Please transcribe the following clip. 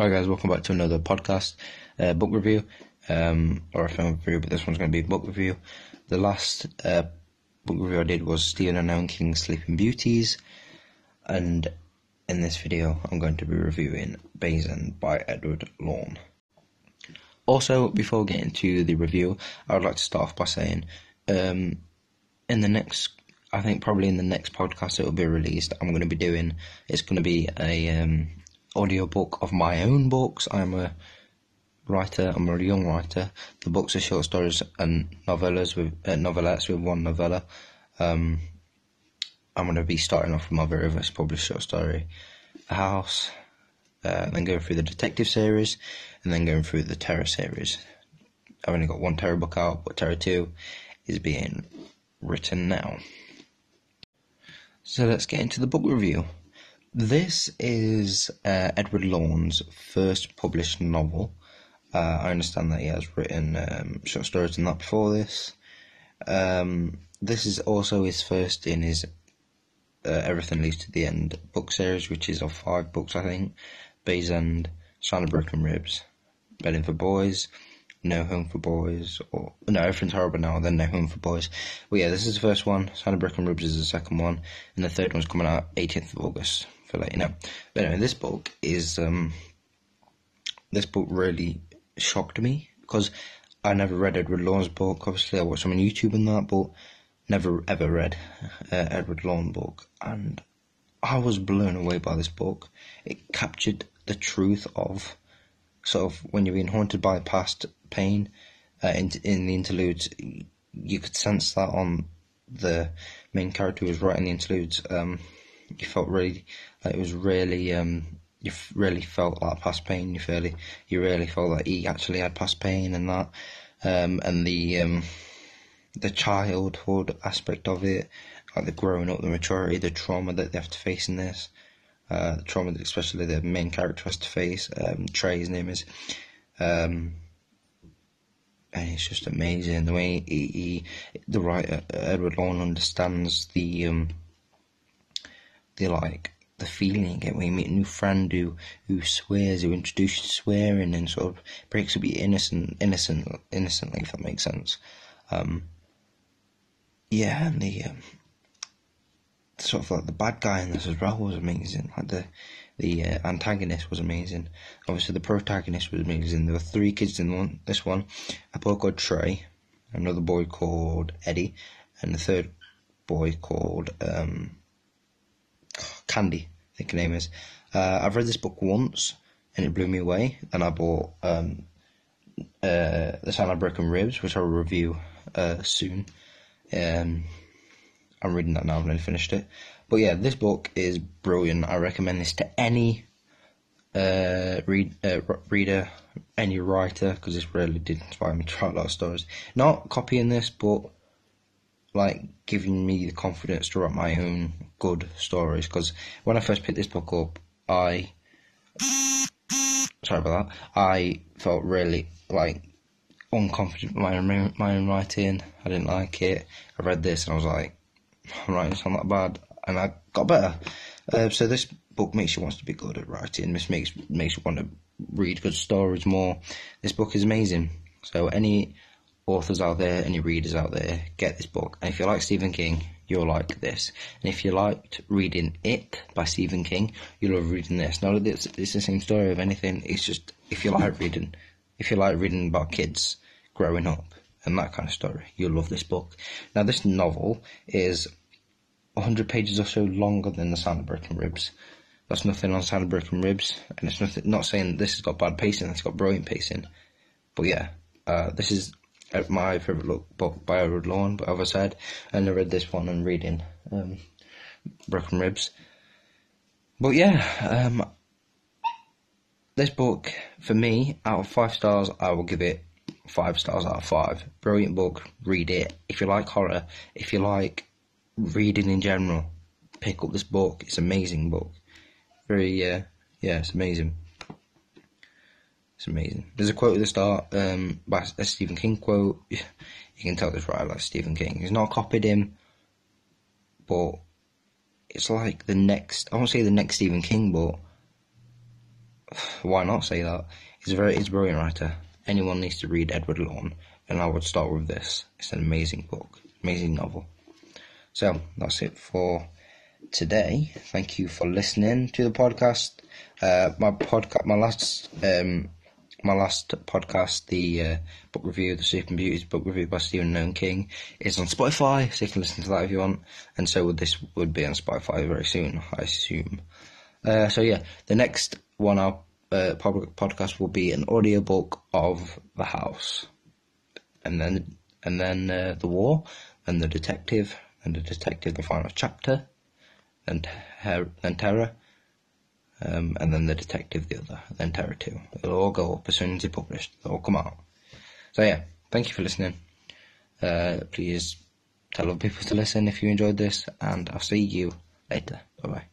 Alright guys, welcome back to another podcast, book review, or a film review, but this one's going to be a book review. The last book review I did was Stephen and King's Sleeping Beauties, and in this video I'm going to be reviewing Bay's End by Edward Lorn. Also, before getting to the review, I would like to start off by saying, I think probably in the next podcast it will be released, it's going to be an audiobook of my own books. I'm a young writer. The books are short stories and novellas with novelettes with one novella. I'm going to be starting off with my very first published short story, A House, then going through the detective series, and then going through the terror series. I've only got one terror book out, but Terror 2 is being written now. So let's get into the book review. This is Edward Lorn's first published novel. I understand that he has written short stories and that before this. This is also his first in his Everything Leaves to the End book series, which is of 5 books, I think. Bay's End, Sign of Broken Ribs, Everything Leaves to the End, No Home for Boys, or no, Everything's Horrible Now, then No Home for Boys. But yeah, this is the first one. Sign of Broken Ribs is the second one, and the third one's coming out 18th of August, for letting you know. But anyway, this book really shocked me, because I never read Edward Lorn's book. Obviously I watched him on YouTube and that, but never ever read Edward Lorn's book, and I was blown away by this book. It captured the truth of sort of when you're being haunted by past pain. In the interludes, you could sense that on the main character who was writing the interludes. You felt really, like it was really, you really felt like past pain. You really felt like he actually had past pain and that, and the childhood aspect of it, like the growing up, the maturity, the trauma that they have to face in this. The trauma that especially the main character has to face, Trey, his name is, and it's just amazing the way the writer Edward Lorn understands the feeling you get when you meet a new friend who swears, who introduces swearing and sort of breaks up your innocently, if that makes sense. Yeah, and the sort of like the bad guy in this as well was amazing. Like the antagonist was amazing. Obviously the protagonist was amazing. There were 3 kids in this one. A boy called Trey, another boy called Eddie, and the third boy called Candy, I think her name is. I've read this book once and it blew me away, and I bought The Sign of Broken Ribs, which I'll review soon. I'm reading that now, I've nearly finished it. But yeah, this book is brilliant. I recommend this to any reader, any writer, because this really did inspire me to write a lot of stories. Not copying this, but like giving me the confidence to write my own good stories. Because when I first picked this book up, I felt really like unconfident in my own writing. I didn't like it. I read this and I was like, I'm writing it's not that bad, and I got better. So this book makes you want to be good at writing. This makes you want to read good stories more. This book is amazing. So any authors out there, any readers out there, get this book. And if you like Stephen King, you'll like this. And if you liked reading It by Stephen King, you'll love reading this. Now it's the same story of anything. It's just if you like reading about kids growing up and that kind of story, you'll love this book. Now this novel is 100 pages or so longer than The Sound of Broken Ribs. That's nothing on Sound of Broken Ribs, and it's nothing. Not saying this has got bad pacing, it's got brilliant pacing. But yeah, this is my favourite book by Edward Lorn, but as I said, and I read this one and reading Broken Ribs. But yeah, this book, for me, out of 5 stars, I will give it 5 stars out of 5. Brilliant book, read it. If you like horror, if you like reading in general, pick up this book. It's an amazing book. It's amazing. It's amazing. There's a quote at the start, by a Stephen King quote. You can tell this writer likes Stephen King. He's not copied him, but it's like the next, I won't say the next Stephen King, but why not say that? He's a brilliant writer. Anyone needs to read Edward Lorn, and I would start with this. It's an amazing book, amazing novel. So that's it for today. Thank you for listening to the podcast. My last podcast, the book review, the Sleeping Beauties book review by Stephen King, is on Spotify, so you can listen to that if you want. And so this would be on Spotify very soon, I assume. So yeah, the next one I'll podcast will be an audiobook of The House, and then The War, and The Detective, the final chapter, then Terror, and then The Detective, the other, then Terror 2. It'll all go up as soon as it's published. It'll all come out. So yeah, thank you for listening. Please tell other people to listen if you enjoyed this, and I'll see you later. Bye bye.